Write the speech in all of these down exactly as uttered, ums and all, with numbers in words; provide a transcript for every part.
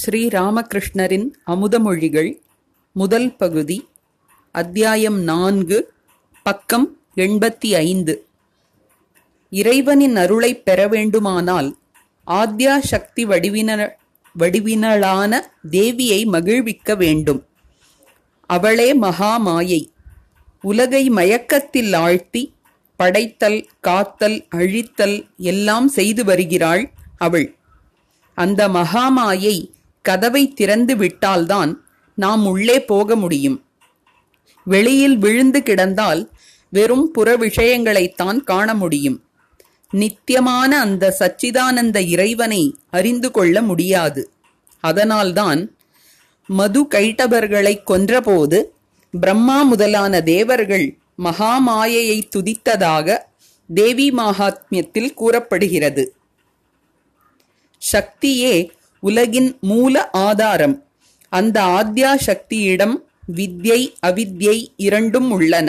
ஸ்ரீராமகிருஷ்ணரின் அமுதமொழிகள் முதல் பகுதி, அத்தியாயம் நான்கு, பக்கம் எண்பத்தி ஐந்து. இறைவனின் அருளை பெற வேண்டுமானால் ஆத்யா சக்தி வடிவின வடிவினளான தேவியை மகிழ்விக்க வேண்டும். அவளே மகாமாயை. உலகை மயக்கத்தில் ஆழ்த்தி படைத்தல், காத்தல், அழித்தல் எல்லாம் செய்து வருகிறாள் அவள். அந்த மகாமாயை கதவை திறந்து விட்டால்தான் நாம் உள்ளே போக முடியும். வெளியில் விழுந்து கிடந்தால் வெறும் புற விஷயங்களைத்தான் காண முடியும். நித்தியமான அந்த சச்சிதானந்த இறைவனை அறிந்து கொள்ள முடியாது. அதனால்தான் மது கைட்டபர்களை கொன்றபோது பிரம்மா முதலான தேவர்கள் மகாமாயையை துதித்ததாக தேவி மகாத்மியத்தில் கூறப்படுகிறது. சக்தியே உலகின் மூல ஆதாரம். அந்த ஆத்யா சக்தியிடம் வித்யை அவித்யை இரண்டும் உள்ளன.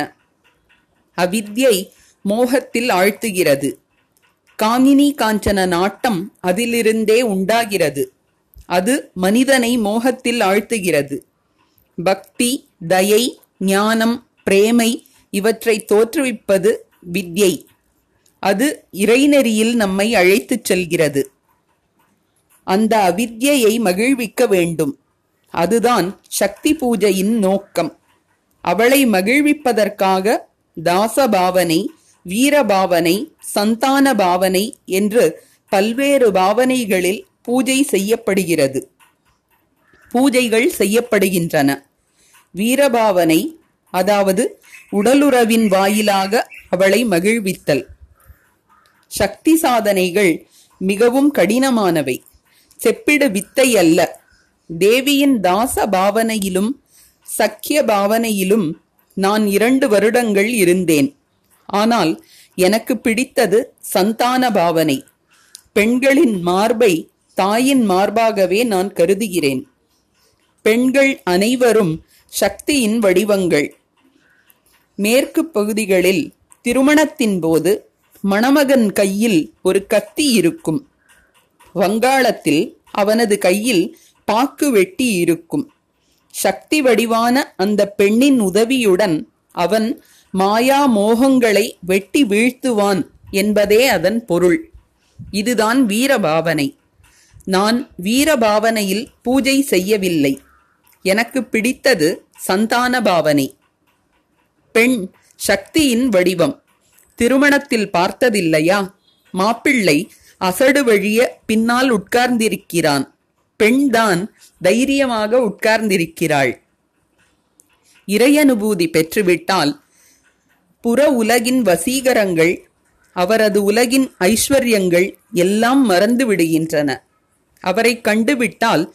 அவித்யை மோகத்தில் ஆழ்த்துகிறது. காமினி காஞ்சன நாட்டம் அதிலிருந்தே உண்டாகிறது. அது மனிதனை மோகத்தில் ஆழ்த்துகிறது. பக்தி, தயை, ஞானம், பிரேமை இவற்றை தோற்றுவிப்பது வித்யை. அது இறைநெறியில் நம்மை அழைத்துச் செல்கிறது. அந்த அவித்யை மகிழ்விக்க வேண்டும். அதுதான் சக்தி பூஜையின் நோக்கம். அவளை மகிழ்விப்பதற்காக தாசபாவனை, வீரபாவனை, சந்தான பாவனை என்று பல்வேறு பாவனைகளில் பூஜை செய்யப்படுகிறது. பூஜைகள் செய்யப்படுகின்றன. வீரபாவனை, அதாவது உடலுறவின் வாயிலாக அவளை மகிழ்வித்தல். சக்தி சாதனைகள் மிகவும் கடினமானவை. செப்பிடு வித்தை அல்ல. தேவியின் தாச பாவனையிலும் சக்கிய பாவனையிலும் நான் இரண்டு வருடங்கள் இருந்தேன். ஆனால் எனக்கு பிடித்தது சந்தான பாவனை. பெண்களின் மார்பை தாயின் மார்பாகவே நான் கருதுகிறேன். பெண்கள் அனைவரும் சக்தியின் வடிவங்கள். மேற்கு பகுதிகளில் திருமணத்தின் போது மணமகன் கையில் ஒரு கத்தி இருக்கும். வங்காளத்தில் அவனது கையில் பாக்கு வெட்டி இருக்கும். சக்தி வடிவான அந்த பெண்ணின் உதவியுடன் அவன் மாயா மோகங்களை வெட்டி வீழ்த்துவான் என்பதே அதன் பொருள். இதுதான் வீரபாவனை. நான் வீரபாவனையில் பூஜை செய்யவில்லை. எனக்கு பிடித்தது சந்தான பாவனை. பெண் சக்தியின் வடிவம். திருமணத்தில் பார்த்ததில்லையா? மாப்பிள்ளை அசடு வழிய பின்னால் உட்கார்ந்திருக்கிறான். பெண்தான் தைரியமாக உட்கார்ந்திருக்கிறாள். இறையனுபூதி பெற்றுவிட்டால் புற உலகின் வசீகரங்கள், அவரது உலகின் ஐஸ்வர்யங்கள் எல்லாம் மறந்து விடுகின்றன. அவரை கண்டுவிட்டால்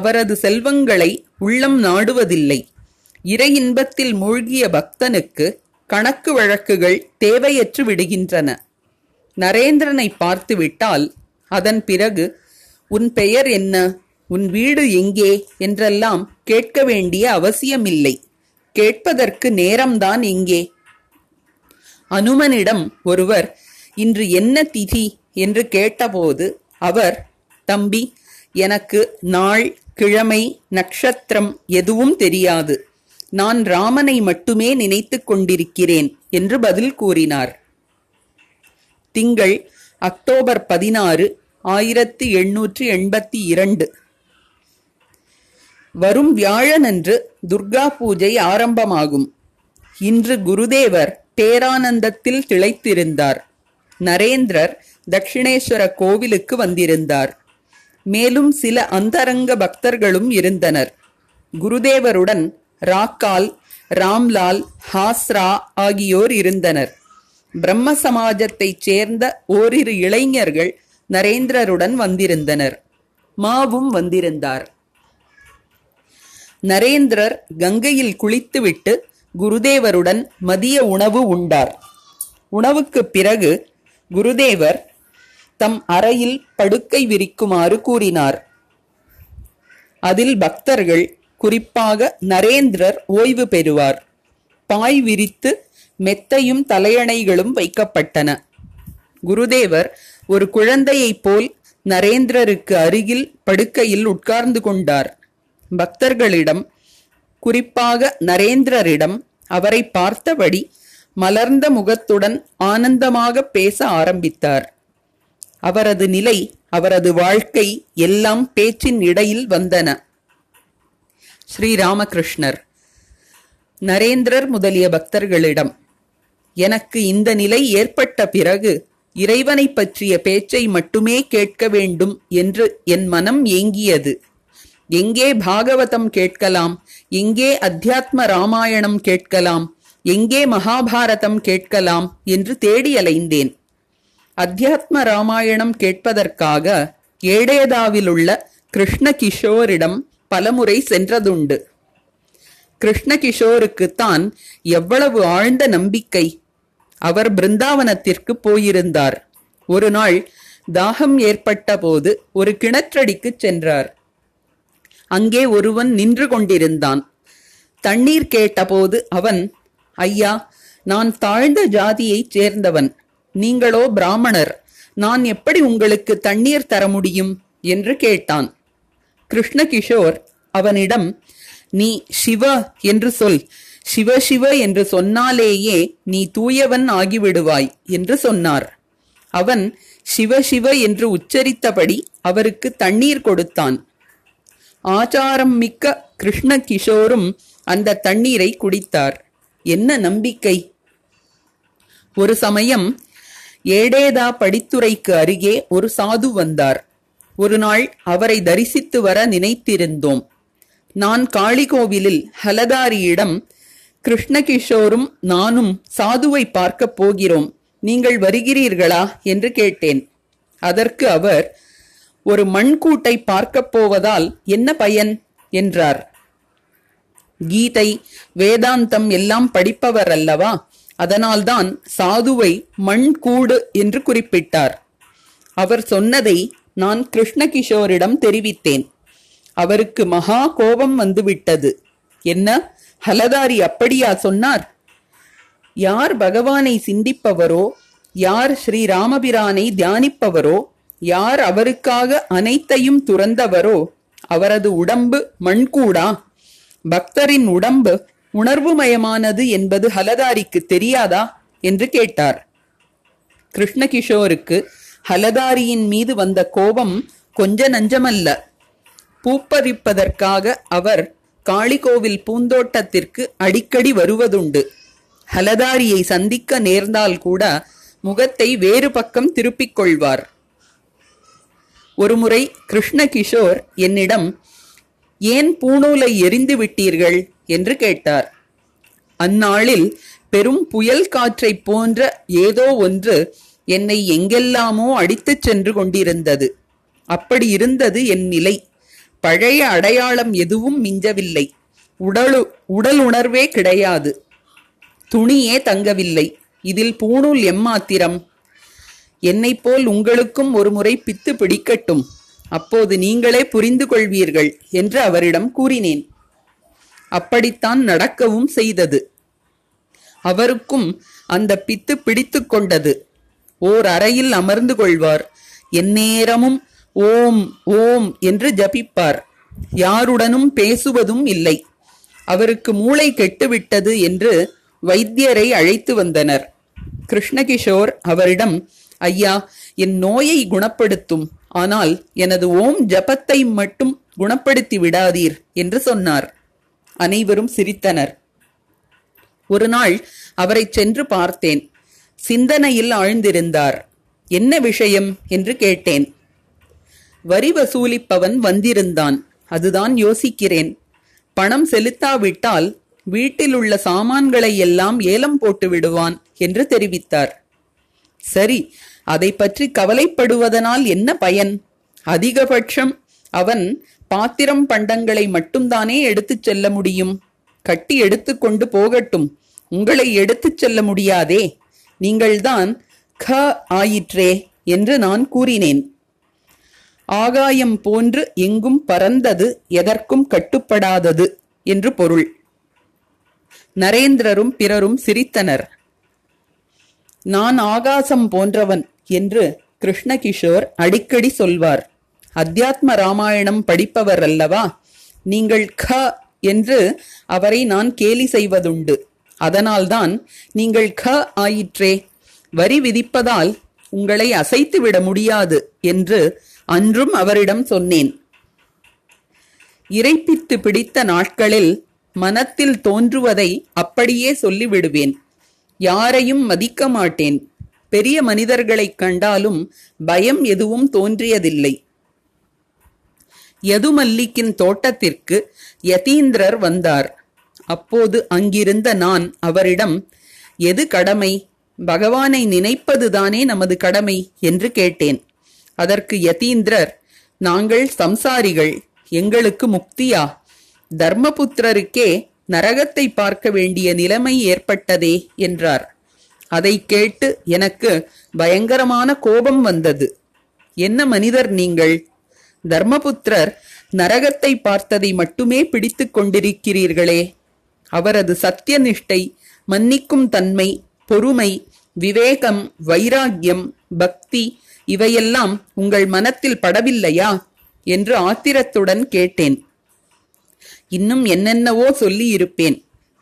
அவரது செல்வங்களை உள்ளம் நாடுவதில்லை. இறை இன்பத்தில் மூழ்கிய பக்தனுக்கு கணக்கு வழக்குகள் தேவையற்று விடுகின்றன. நரேந்திரனை பார்த்துவிட்டால் அதன் பிறகு உன் பெயர் என்ன, உன் வீடு எங்கே என்றெல்லாம் கேட்க வேண்டிய அவசியமில்லை. கேட்பதற்கு நேரம்தான் இங்கே. அனுமனிடம் ஒருவர் இன்று என்ன திதி என்று கேட்டபோது அவர், தம்பி, எனக்கு நாள், கிழமை, நட்சத்திரம் எதுவும் தெரியாது, நான் ராமனை மட்டுமே நினைத்து கொண்டிருக்கிறேன் என்று பதில் கூறினார். திங்கள் அக்டோபர் பதினாறு ஆயிரத்தி எண்ணூற்றி எண்பத்தி இரண்டு. வரும் வியாழனன்று துர்கா பூஜை ஆரம்பமாகும். இன்று குருதேவர் பேரானந்தத்தில் திளைத்திருந்தார். நரேந்திரர் தட்சிணேஸ்வர கோவிலுக்கு வந்திருந்தார். மேலும் சில அந்தரங்க பக்தர்களும் இருந்தனர். குருதேவருடன் ராக்கால், ராம்லால், ஹாஸ்ரா ஆகியோர் இருந்தனர். பிரம்ம சமாஜத்தைச் சேர்ந்த ஓரிரு இளைஞர்கள் நரேந்திரருடன் வந்திருந்தனர். மாவும் வந்திருந்தார். நரேந்திரர் கங்கையில் குளித்துவிட்டு குருதேவருடன் மதிய உணவு உண்டார். உணவுக்கு பிறகு குருதேவர் தம் அறையில் படுக்கை விரிக்குமாறு கூறினார். அதில் பக்தர்கள், குறிப்பாக நரேந்திரர் ஓய்வு பெறுவார். பாய் விரித்து மெத்தையும் தலையணைகளும் வைக்கப்பட்டன. குருதேவர் ஒரு குழந்தையைப் போல் நரேந்திரருக்கு அருகில் படுக்கையில் உட்கார்ந்து கொண்டார். பக்தர்களிடம், குறிப்பாக நரேந்திரரிடம் அவரை பார்த்தபடி மலர்ந்த முகத்துடன் ஆனந்தமாக பேச ஆரம்பித்தார். அவரது நிலை, அவரது வாழ்க்கை எல்லாம் பேச்சின் இடையில் வந்தன. ஸ்ரீராமகிருஷ்ணர் நரேந்திரர் முதலிய பக்தர்களிடம், எனக்கு இந்த நிலை ஏற்பட்ட பிறகு இறைவனை பற்றிய பேச்சை மட்டுமே கேட்க வேண்டும் என்று என் மனம் ஏங்கியது. எங்கே பாகவதம் கேட்கலாம், எங்கே அத்தியாத்ம ராமாயணம் கேட்கலாம், எங்கே மகாபாரதம் கேட்கலாம் என்று தேடி அலைந்தேன். அத்தியாத்ம ராமாயணம் கேட்பதற்காக ஏடேதாவிலுள்ள கிருஷ்ணகிஷோரிடம் பலமுறை சென்றதுண்டு. கிருஷ்ணகிஷோருக்குத்தான் எவ்வளவு ஆழ்ந்த நம்பிக்கை! அவர் பிருந்தாவனத்திற்கு போயிருந்தார். ஒரு நாள் தாகம் ஏற்பட்ட போது ஒரு கிணற்றடிக்கு சென்றார். அங்கே ஒருவன் நின்று கொண்டிருந்தான். தண்ணீர் கேட்டபோது அவன், ஐயா, நான் தாழ்ந்த ஜாதியைச் சேர்ந்தவன், நீங்களோ பிராமணர், நான் எப்படி உங்களுக்கு தண்ணீர் தர முடியும் என்று கேட்டான். கிருஷ்ணகிஷோர் அவனிடம், நீ சிவ என்று சொல், சிவ சிவ என்று சொன்னாலேயே நீ தூயவன் ஆகிவிடுவாய் என்று சொன்னார். அவன் சிவ சிவ என்று உச்சரித்தபடி அவருக்கு தண்ணீர் கொடுத்தான். ஆச்சாரம் மிக்க கிருஷ்ணகிஷோரும் அந்த தண்ணீரை குடித்தார். என்ன நம்பிக்கை! ஒரு சமயம் ஏடேதா படித்துறைக்கு அருகே ஒரு சாது வந்தார். ஒரு நாள் அவரை தரிசித்து வர நினைத்திருந்தோம். நான் காளிகோவிலில் ஹலதாரியிடம், கிருஷ்ணகிஷோரும் நானும் சாதுவை பார்க்க போகிறோம், நீங்கள் வருகிறீர்களா என்று கேட்டேன். அதற்கு அவர், ஒரு மண்கூட்டை பார்க்கப் போவதால் என்ன பயன் என்றார். கீதை வேதாந்தம் எல்லாம் படிப்பவர் அல்லவா, அதனால்தான் சாதுவை மண்கூடு என்று குறிப்பிட்டார். அவர் சொன்னதை நான் கிருஷ்ணகிஷோரிடம் தெரிவித்தேன். அவருக்கு மகா கோபம் வந்துவிட்டது. என்ன, ஹலதாரி அப்படியா சொன்னார்? யார் பகவானை சிந்திப்பவரோ, யார் ஸ்ரீராமபிரானை தியானிப்பவரோ, யார் அவருக்காக அனைத்தையும் துறந்தவரோ அவரது உடம்பு மண்கூடா? பக்தரின் உடம்பு உணர்வுமயமானது என்பது ஹலதாரிக்கு தெரியாதா என்று கேட்டார். கிருஷ்ணகிஷோருக்கு ஹலதாரியின் மீது வந்த கோபம் கொஞ்ச நஞ்சமல்ல. பூப்பறிப்பதற்காக அவர் காளிகோவில் பூந்தோட்டத்திற்கு அடிக்கடி வருவதுண்டு. ஹலதாரியை சந்திக்க நேர்ந்தால் கூட முகத்தை வேறு பக்கம் திருப்பிக் கொள்வார். ஒருமுறை கிருஷ்ணகிஷோர் என்னிடம், ஏன் பூணூலை எரிந்து விட்டீர்கள் என்று கேட்டார். அந்நாளில் பெரும் புயல் காற்றை போன்ற ஏதோ ஒன்று என்னை எங்கெல்லாமோ அடித்து சென்று கொண்டிருந்தது. அப்படி இருந்தது என் நிலை. பழைய அடையாளம் எதுவும் மிஞ்சவில்லை. உடலு உடல் உணர்வே கிடையாது. துணியே தங்கவில்லை. இதில் பூணூல் எம்மாத்திரம்? என்னை போல் உங்களுக்கும் ஒரு முறை பித்து பிடிக்கட்டும், அப்போது நீங்களே புரிந்து கொள்வீர்கள் என்று அவரிடம் கூறினேன். அப்படித்தான் நடக்கவும் செய்தது. அவருக்கும் அந்த பித்து பிடித்து கொண்டது. ஓர் அறையில் அமர்ந்து கொள்வார். எந்நேரமும் ஓம் ஓம் என்று ஜபிப்பார். யாருடனும் பேசுவதும் இல்லை. அவருக்கு மூளை கெட்டுவிட்டது என்று வைத்தியரை அழைத்து வந்தனர். கிருஷ்ணகிஷோர் அவரிடம், ஐயா, என் நோயை குணப்படுத்தும், ஆனால் எனது ஓம் ஜபத்தை மட்டும் குணப்படுத்தி விடாதீர் என்று சொன்னார். அனைவரும் சிரித்தனர். ஒரு நாள் அவரை சென்று பார்த்தேன். சிந்தனையில் ஆழ்ந்திருந்தார். என்ன விஷயம் என்று கேட்டேன். வரி வசூலிப்பவன் வந்திருந்தான், அதுதான் யோசிக்கிறேன். பணம் செலுத்தாவிட்டால் வீட்டில் உள்ள சாமான்களை எல்லாம் ஏலம் போட்டு விடுவான் என்று தெரிவித்தார். சரி, அதை பற்றி கவலைப்படுவதனால் என்ன பயன்? அதிகபட்சம் அவன் பாத்திரம் பண்டங்களை மட்டும்தானே எடுத்துச் செல்ல முடியும். கட்டி எடுத்து கொண்டு போகட்டும், உங்களை எடுத்துச் செல்ல முடியாதே, நீங்கள்தான் க ஆயிற்றே என்று நான் கூறினேன். ஆகாயம் போன்று எங்கும் பறந்தது, எதற்கும் கட்டுப்படாதது என்று பொருள். நரேந்திரரும் பிறரும் சிரித்தனர். நான் ஆகாசம் போன்றவன் என்று கிருஷ்ணகிஷோர் அடிக்கடி சொல்வார், அத்தியாத்ம ராமாயணம் படிப்பவர் அல்லவா, நீங்கள் க என்று அவரை நான் கேலி செய்வதுண்டு. அதனால்தான் நீங்கள் க ஆயிற்றே, வரி விதிப்பதால் உங்களை அசைத்து விட முடியாது என்று அன்றும் அவரிடம் சொன்னேன். இறைப்பித்து பிடித்த நாட்களில் மனத்தில் தோன்றுவதை அப்படியே சொல்லிவிடுவேன். யாரையும் மதிக்க மாட்டேன். பெரிய மனிதர்களைக் கண்டாலும் பயம் எதுவும் தோன்றியதில்லை. யதுமல்லிக்கின் தோட்டத்திற்கு யதீந்திரர் வந்தார். அப்போது அங்கிருந்த நான் அவரிடம், எது கடமை, பகவானை நினைப்பதுதானே நமது கடமை என்று கேட்டேன். அதற்கு யதீந்திரர், நாங்கள் சம்சாரிகள், எங்களுக்கு முக்தியா? தர்மபுத்திரருக்கே நரகத்தை பார்க்க வேண்டிய நிலைமை ஏற்பட்டதே என்றார். அதை கேட்டு எனக்கு பயங்கரமான கோபம் வந்தது. என்ன மனிதர் நீங்கள், தர்மபுத்திரர் நரகத்தை பார்த்ததை மட்டுமே பிடித்து கொண்டிருக்கிறீர்களே. அவரது சத்தியநிஷ்டை, மன்னிக்கும் தன்மை, பொறுமை, விவேகம், வைராக்கியம், பக்தி இவையெல்லாம் உங்கள் மனத்தில் படவில்லையா என்று ஆத்திரத்துடன் கேட்டேன். இன்னும் என்னென்னவோ சொல்லி இருப்பேன்.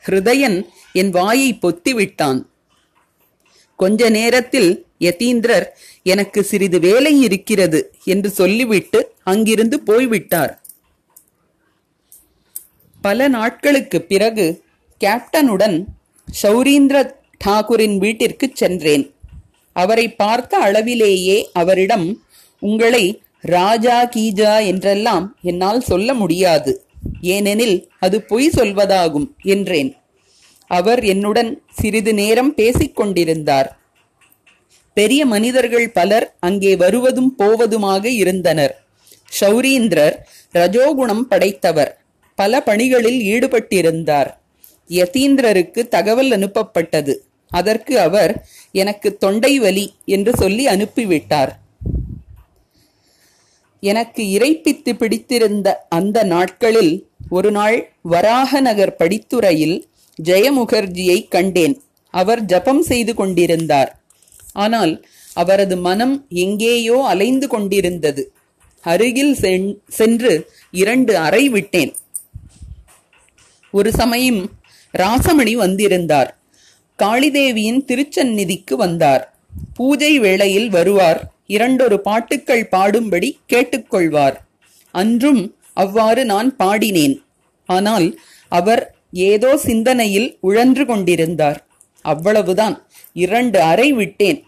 ஹிருதயன் என் வாயை பொத்திவிட்டான். கொஞ்ச நேரத்தில் யதீந்திரர், எனக்கு சிறிது வேலை இருக்கிறது என்று சொல்லிவிட்டு அங்கிருந்து போய்விட்டார். பல நாட்களுக்கு பிறகு கேப்டனுடன் ஷௌரீந்திர தாகூரின் வீட்டிற்கு சென்றேன். அவரை பார்த்த அளவிலேயே அவரிடம், உங்களை ராஜா கீஜா என்றெல்லாம் என்னால் சொல்ல முடியாது, ஏனெனில் அது பொய் சொல்வதாகும் என்றேன். அவர் என்னுடன் சிறிது நேரம் பேசிக்கொண்டிருந்தார். பெரிய மனிதர்கள் பலர் அங்கே வருவதும் போவதுமாக இருந்தனர். ஷௌரீந்திரர் ரஜோகுணம் படைத்தவர், பல பணிகளில் ஈடுபட்டிருந்தார். யதீந்திரருக்கு தகவல் அனுப்பப்பட்டது. அதற்கு அவர், எனக்கு தொண்டை வலி என்று சொல்லி அனுப்பிவிட்டார். எனக்கு இறைப்பித்து பிடித்திருந்த அந்த நாட்களில் ஒரு நாள் வராகநகர் படித்துறையில் ஜெயமுகர்ஜியை கண்டேன். அவர் ஜபம் செய்து கொண்டிருந்தார். ஆனால் அவரது மனம் எங்கேயோ அலைந்து கொண்டிருந்தது. அருகில் சென்று இரண்டு அறை விட்டேன். ஒரு சமயம் ராசமணி வந்திருந்தார். காளிதேவியின் திருச்சந்நிதிக்கு வந்தார். பூஜை வேளையில் வருவார். இரண்டொரு பாட்டுக்கள் பாடும்படி கேட்டுக்கொள்வார். அன்றும் அவ்வாறு நான் பாடினேன். ஆனால் அவர் ஏதோ சிந்தனையில் உழன்று கொண்டிருந்தார். அவ்வளவுதான், இரண்டு அறை விட்டேன்.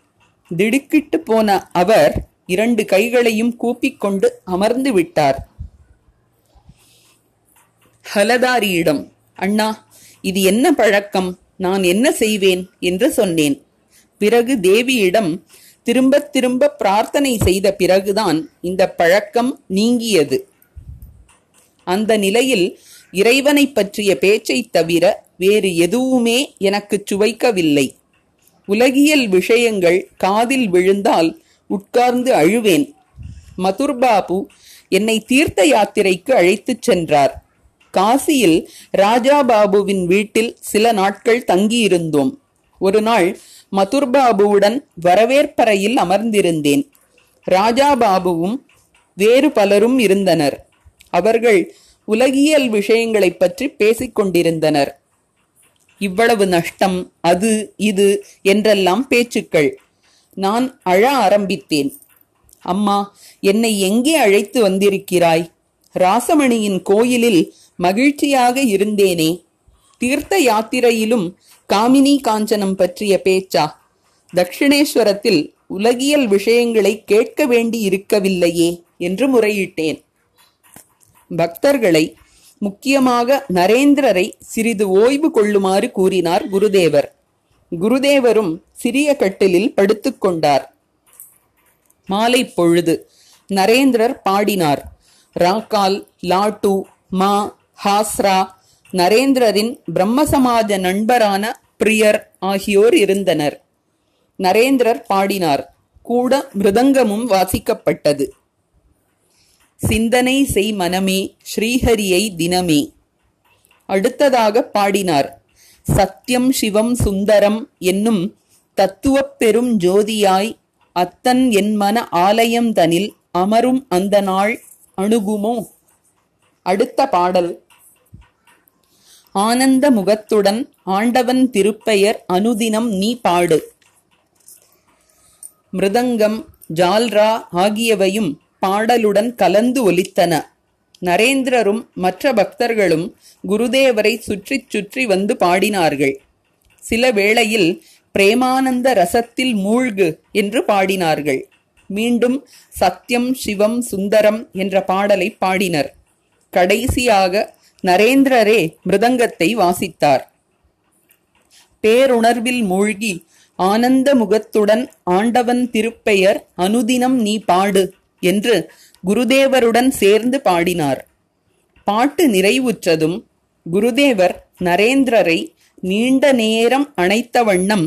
திடுக்கிட்டு போன அவர் இரண்டு கைகளையும் கூப்பிக்கொண்டு அமர்ந்து விட்டார். ஹலதாரியிடம், அண்ணா, இது என்ன பழக்கம், நான் என்ன செய்வேன் என்று சொன்னேன். பிறகு தேவியிடம் திரும்ப திரும்ப பிரார்த்தனை செய்த பிறகுதான் இந்த பழக்கம் நீங்கியது. அந்த நிலையில் இறைவனை பற்றிய பேச்சை தவிர வேறு எதுவுமே எனக்கு சுவைக்கவில்லை. உலகியல் விஷயங்கள் காதில் விழுந்தால் உட்கார்ந்து அழுவேன். மதுர்பாபு என்னை தீர்த்த யாத்திரைக்கு அழைத்துச் சென்றார். காசியில் ராஜாபாபுவின் வீட்டில் சில நாட்கள் தங்கியிருந்தோம். ஒரு நாள் மதுர்பாபுவுடன் வரவேற்பறையில் அமர்ந்திருந்தேன். ராஜாபாபுவும் வேறு பலரும் இருந்தனர். அவர்கள் உலகியல் விஷயங்களை பற்றி பேசிக்கொண்டிருந்தனர். இவ்வளவு நஷ்டம், அது இது என்றெல்லாம் பேச்சுக்கள். நான் அழ ஆரம்பித்தேன். அம்மா, என்னை எங்கே அழைத்து வந்திருக்கிறாய்? ராசமணியின் கோயிலில் மகிழ்ச்சியாக இருந்தேனே, தீர்த்த யாத்திரையிலும் காமினி காஞ்சனம் பற்றிய பேச்சா? தட்சிணேஸ்வரத்தில் உலகியல் விஷயங்களை கேட்க வேண்டி இருக்கவில்லையே என்று முறையிட்டேன். பக்தர்களை, முக்கியமாக நரேந்திரரை சிறிது ஓய்வு கொள்ளுமாறு கூறினார் குருதேவர். குருதேவரும் சிறிய கட்டிலில் படுத்துக்கொண்டார். மாலை பொழுது நரேந்திரர் பாடினார். ராக்கால், லாட்டு, மா, ஹாஸ்ரா, நரேந்திரரின் பிரம்மசமாஜ நண்பரான பிரியர் ஆகியோர் இருந்தனர். நரேந்திரர் பாடினார். கூட மிருதங்கமும் வாசிக்கப்பட்டது. சிந்தனை செய் மனமே, ஸ்ரீஹரியை தினமே. அடுத்ததாக பாடினார். சத்தியம் சிவம் சுந்தரம் என்னும் தத்துவப் பெரும் ஜோதியாய் அத்தன் என் மன ஆலயம் தனில் அமரும் அந்த நாள் அணுகுமோ? அடுத்த பாடல். ஆனந்த முகத்துடன் ஆண்டவன் திருப்பெயர் அனுதினம் நீ பாடு. மிருதங்கம், ஜால்ரா ஆகியவையும் பாடலுடன் கலந்து ஒலித்தன. நரேந்திரரும் மற்ற பக்தர்களும் குருதேவரை சுற்றி சுற்றி வந்து பாடினார்கள். சில வேளையில் பிரேமானந்த ரசத்தில் மூழ்கு என்று பாடினார்கள். மீண்டும் சத்தியம், சிவம், சுந்தரம் என்ற பாடலை பாடினர். கடைசியாக நரேந்திரரே மிருதங்கத்தை வாசித்தார். பேருணர்வில் மூழ்கி ஆனந்த முகத்துடன் ஆண்டவன் திருப்பெயர் அனுதினம் நீ பாடு என்று குருதேவருடன் சேர்ந்து பாடினார். பாட்டு நிறைவுற்றதும் குருதேவர் நரேந்திரரை நீண்ட நேரம் அணைத்த வண்ணம்,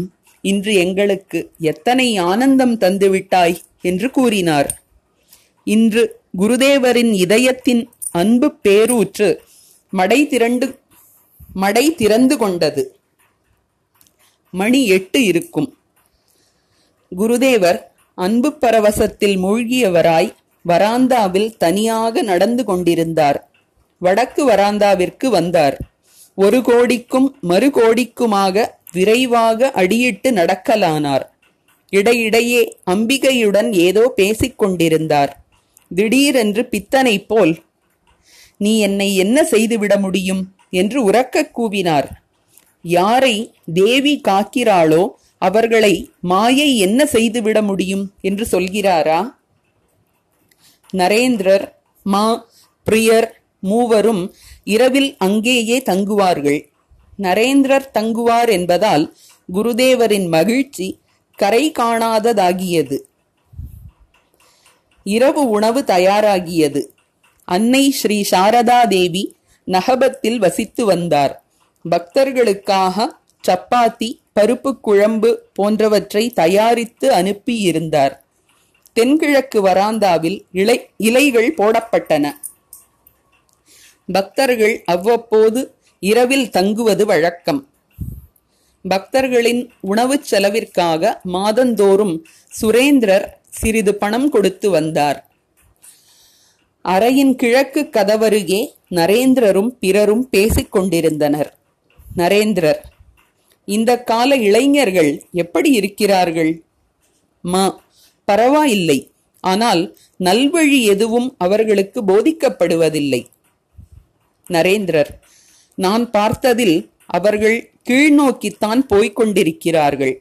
இன்று எங்களுக்கு எத்தனை ஆனந்தம் தந்துவிட்டாய் என்று கூறினார். இன்று குருதேவரின் இதயத்தின் அன்பு பேரூற்று மடை திரண்டு மடை திறந்து கொண்டது. மணி எட்டு இருக்கும். குருதேவர் அன்பு பரவசத்தில் மூழ்கியவராய் வராந்தாவில் தனியாக நடந்து கொண்டிருந்தார். வடக்கு வராந்தாவிற்கு வந்தார். ஒரு கோடிக்கும் மறு கோடிக்குமாக விரைவாக அடியிட்டு நடக்கலானார். இடையிடையே அம்பிகையுடன் ஏதோ பேசிக்கொண்டிருந்தார். திடீரென்று பித்தனை போல், நீ என்னை என்ன செய்துவிட முடியும் என்று உரக்க கூவினார். யாரை தேவி காக்கிறாளோ அவர்களை மாயை என்ன செய்துவிட முடியும் என்று சொல்கிறாரா? நரேந்திரர், மா, பிரியர் மூவரும் இரவில் அங்கேயே தங்குவார்கள். நரேந்திரர் தங்குவார் என்பதால் குருதேவரின் மகிழ்ச்சி கரை காணாததாகியது. இரவு உணவு தயாராகியது. அன்னை ஸ்ரீ சாரதா தேவி நகபத்தில் வசித்து வந்தார். பக்தர்களுக்காக சப்பாத்தி, பருப்பு குழம்பு போன்றவற்றை தயாரித்து அனுப்பியிருந்தார். தென்கிழக்கு வராந்தாவில் இலை இலைகள் போடப்பட்டன. பக்தர்கள் அவ்வப்போது இரவில் தங்குவது வழக்கம். பக்தர்களின் உணவு செலவிற்காக மாதந்தோறும் சுரேந்திரர் சிறிது பணம் கொடுத்து வந்தார். அறையின் கிழக்கு கதவருகே நரேந்திரரும் பிறரும் பேசிக்கொண்டிருந்தனர். நரேந்திரர், இந்த கால இளைஞர்கள் எப்படி இருக்கிறார்கள்? மா, பரவாயில்லை, ஆனால் நல்வழி எதுவும் அவர்களுக்கு போதிக்கப்படுவதில்லை. நரேந்திரர், நான் பார்த்ததில் அவர்கள் கீழ்நோக்கித்தான் போய்கொண்டிருக்கிறார்கள்.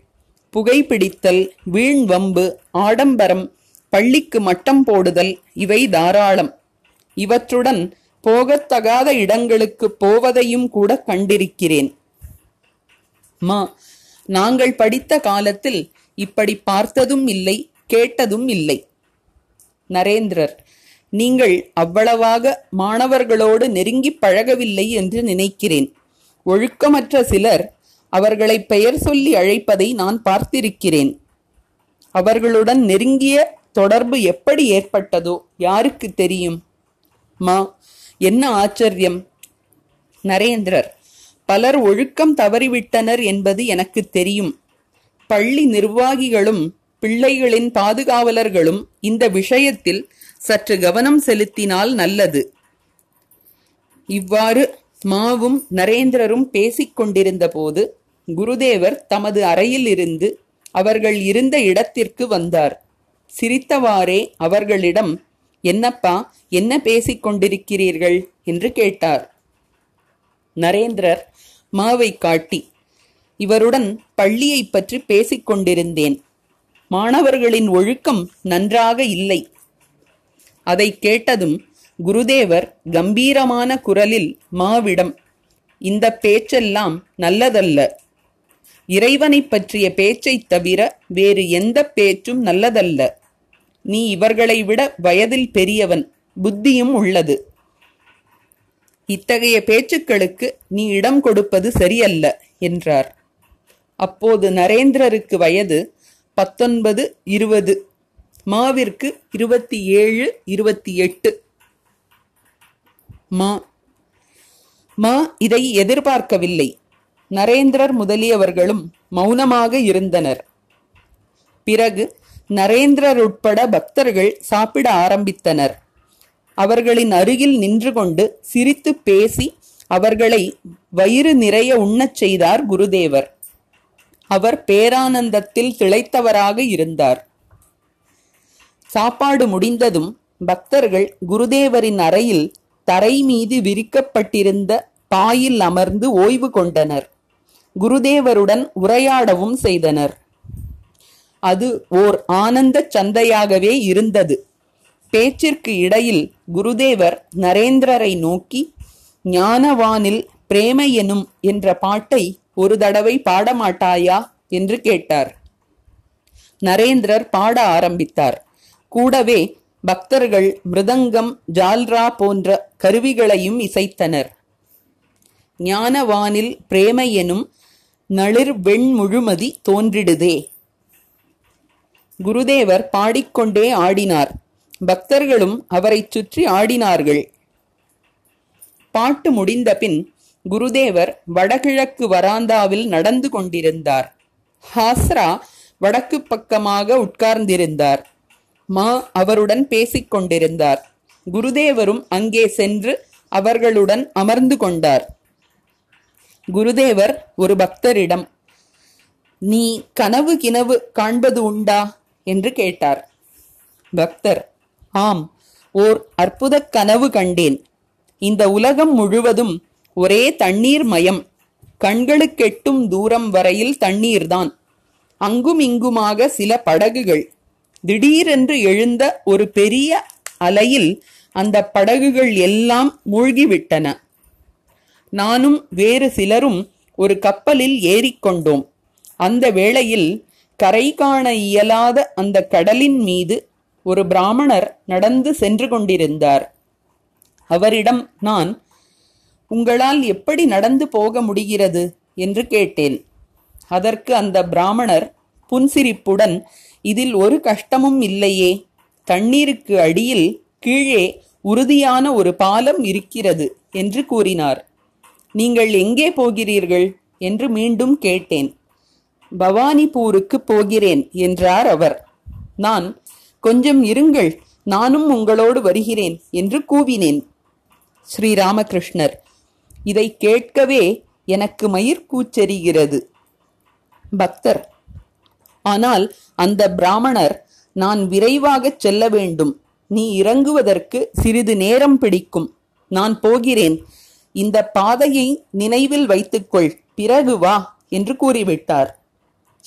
புகைப்பிடித்தல், வீண் வம்பு, ஆடம்பரம், பள்ளிக்கு மட்டம் போடுதல் இவை தாராளம். இவற்றுடன் போகத்தகாத இடங்களுக்கு போவதையும் கூட கண்டிருக்கிறேன். மா, நாங்கள் படித்த காலத்தில் இப்படி பார்த்ததும் இல்லை, கேட்டதும் இல்லை. நரேந்திரர், நீங்கள் அவ்வளவாக மாணவர்களோடு நெருங்கி பழகவில்லை என்று நினைக்கிறேன். ஒழுக்கமற்ற சிலர் அவர்களை பெயர் சொல்லி அழைப்பதை நான் பார்த்திருக்கிறேன். அவர்களுடன் நெருங்கிய தொடர்பு எப்படி ஏற்பட்டதோ யாருக்கு தெரியும்? மா, என்ன ஆச்சரியம்! நரேந்திரர், பலர் ஒழுக்கம் தவறிவிட்டனர் என்பது எனக்கு தெரியும். பள்ளி நிர்வாகிகளும் பிள்ளைகளின் பாதுகாவலர்களும் இந்த விஷயத்தில் சற்று கவனம் செலுத்தினால் நல்லது. இவ்வாறு மாவும் நரேந்திரரும் பேசிக்கொண்டிருந்த போது குருதேவர் தமது அறையில் இருந்து அவர்கள் இருந்த இடத்திற்கு வந்தார். சிரித்தவாறே அவர்களிடம், என்னப்பா, என்ன பேசிக்கொண்டிருக்கிறீர்கள் என்று கேட்டார். நரேந்திரர் மாவை காட்டி, இவருடன் பள்ளியை பற்றி பேசிக்கொண்டிருந்தேன். மாணவர்களின் ஒழுக்கம் நன்றாக இல்லை. அதை கேட்டதும் குருதேவர் கம்பீரமான குரலில் மாவிடம், இந்த பேச்செல்லாம் நல்லதல்ல. இறைவனை பற்றிய பேச்சை தவிர வேறு எந்த பேச்சும் நல்லதல்ல. நீ இவர்களை விட வயதில் பெரியவன், புத்தியும் உள்ளது. இத்தகைய பேச்சுக்களுக்கு நீ இடம் கொடுப்பது சரியல்ல என்றார். அப்போது நரேந்திரருக்கு வயது பத்தொன்பது, இருபது. மாவிற்கு இருபத்தி ஏழு, இருபத்தி எட்டு. மா மா இதை எதிர்பார்க்கவில்லை. நரேந்திரர் முதலியவர்களும் மௌனமாக இருந்தனர். பிறகு நரேந்திரர் உட்பட பக்தர்கள் சாப்பிட ஆரம்பித்தனர். அவர்களின் அருகில் நின்று கொண்டு சிரித்து பேசி அவர்களை வயிறு நிறைய உண்ணச் செய்தார் குருதேவர். அவர் பேரானந்தத்தில் திளைத்தவராக இருந்தார். சாப்பாடு முடிந்ததும் பக்தர்கள் குருதேவரின் அறையில் தரை மீது விரிக்கப்பட்டிருந்த பாயில் அமர்ந்து ஓய்வு கொண்டனர். குருதேவருடன் உரையாடவும் செய்தனர். அது ஓர் ஆனந்த சந்தையாகவே இருந்தது. பேச்சிற்கு இடையில் குருதேவர் நரேந்திரரை நோக்கி ஞானவானில் பிரேமை எனும் என்ற பாட்டை ஒரு தடவை பாடமாட்டாயா என்று கேட்டார். நரேந்திரர் பாட ஆரம்பித்தார். கூடவே பக்தர்கள் மிருதங்கம், ஜால்ரா போன்ற கருவிகளையும் இசைத்தனர். ஞானவானில் பிரேமை எனும் நளிர் வெண்முழுமதி தோன்றிடுதே. குருதேவர் பாடிக்கொண்டே ஆடினார். பக்தர்களும் அவரை சுற்றி ஆடினார்கள். பாட்டு முடிந்த பின் குருதேவர் வடகிழக்கு வராந்தாவில் நடந்து கொண்டிருந்தார். ஹாஸ்ரா வடக்கு பக்கமாக உட்கார்ந்திருந்தார். மா அவருடன் பேசிக்கொண்டிருந்தார். குருதேவரும் அங்கே சென்று அவர்களுடன் அமர்ந்து கொண்டார். குருதேவர் ஒரு பக்தரிடம், நீ கனவு கினவு காண்பது உண்டா என்று கேட்டார். பக்தர், ஆம், ஓர் அற்புத கனவு கண்டேன். இந்த உலகம் முழுவதும் ஒரே தண்ணீர் மயம். கண்களுக்கெட்டும் தூரம் வரையில் தண்ணீர்தான். அங்கும் இங்குமாக சில படகுகள். திடீரென்று எழுந்த ஒரு பெரிய அலையில் அந்த படகுகள் எல்லாம் மூழ்கிவிட்டன. நானும் வேறு சிலரும் ஒரு கப்பலில் ஏறிக்கொண்டோம். அந்த வேளையில் கரை காண இயலாத அந்த கடலின் மீது ஒரு பிராமணர் நடந்து சென்று கொண்டிருந்தார். அவரிடம் நான், உங்களால் எப்படி நடந்து போக முடிகிறது என்று கேட்டேன். அதற்கு அந்த பிராமணர் புன்சிரிப்புடன், இதில் ஒரு கஷ்டமும் இல்லையே, தண்ணீருக்கு அடியில் கீழே உறுதியான ஒரு பாலம் இருக்கிறது என்று கூறினார். நீங்கள் எங்கே போகிறீர்கள் என்று மீண்டும் கேட்டேன். பவானிபூருக்கு போகிறேன் என்றார் அவர். நான், கொஞ்சம் இருங்கள், நானும் உங்களோடு வருகிறேன் என்று கூவினேன். ஸ்ரீராமகிருஷ்ணர், இதை கேட்கவே எனக்கு மயிர்கூச்செறிகிறது. பக்தர், ஆனால் அந்த பிராமணர், நான் விரைவாக செல்ல வேண்டும், நீ இறங்குவதற்கு சிறிது நேரம் பிடிக்கும், நான் போகிறேன், இந்த பாதையை நினைவில் வைத்துக்கொள், பிறகு வா என்று கூறிவிட்டார்.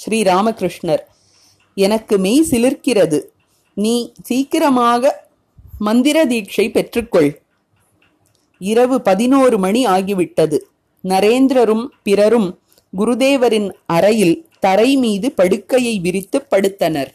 ஸ்ரீராமகிருஷ்ணர், எனக்கு மெய் சிலிர்க்கிறது, நீ சீக்கிரமாக மந்திர தீட்சை பெற்றுக்கொள். இரவு பதினோரு மணி ஆகிவிட்டது. நரேந்திரரும் பிறரும் குருதேவரின் அறையில் தரை மீது படுக்கையை விரித்து படுத்தனர்.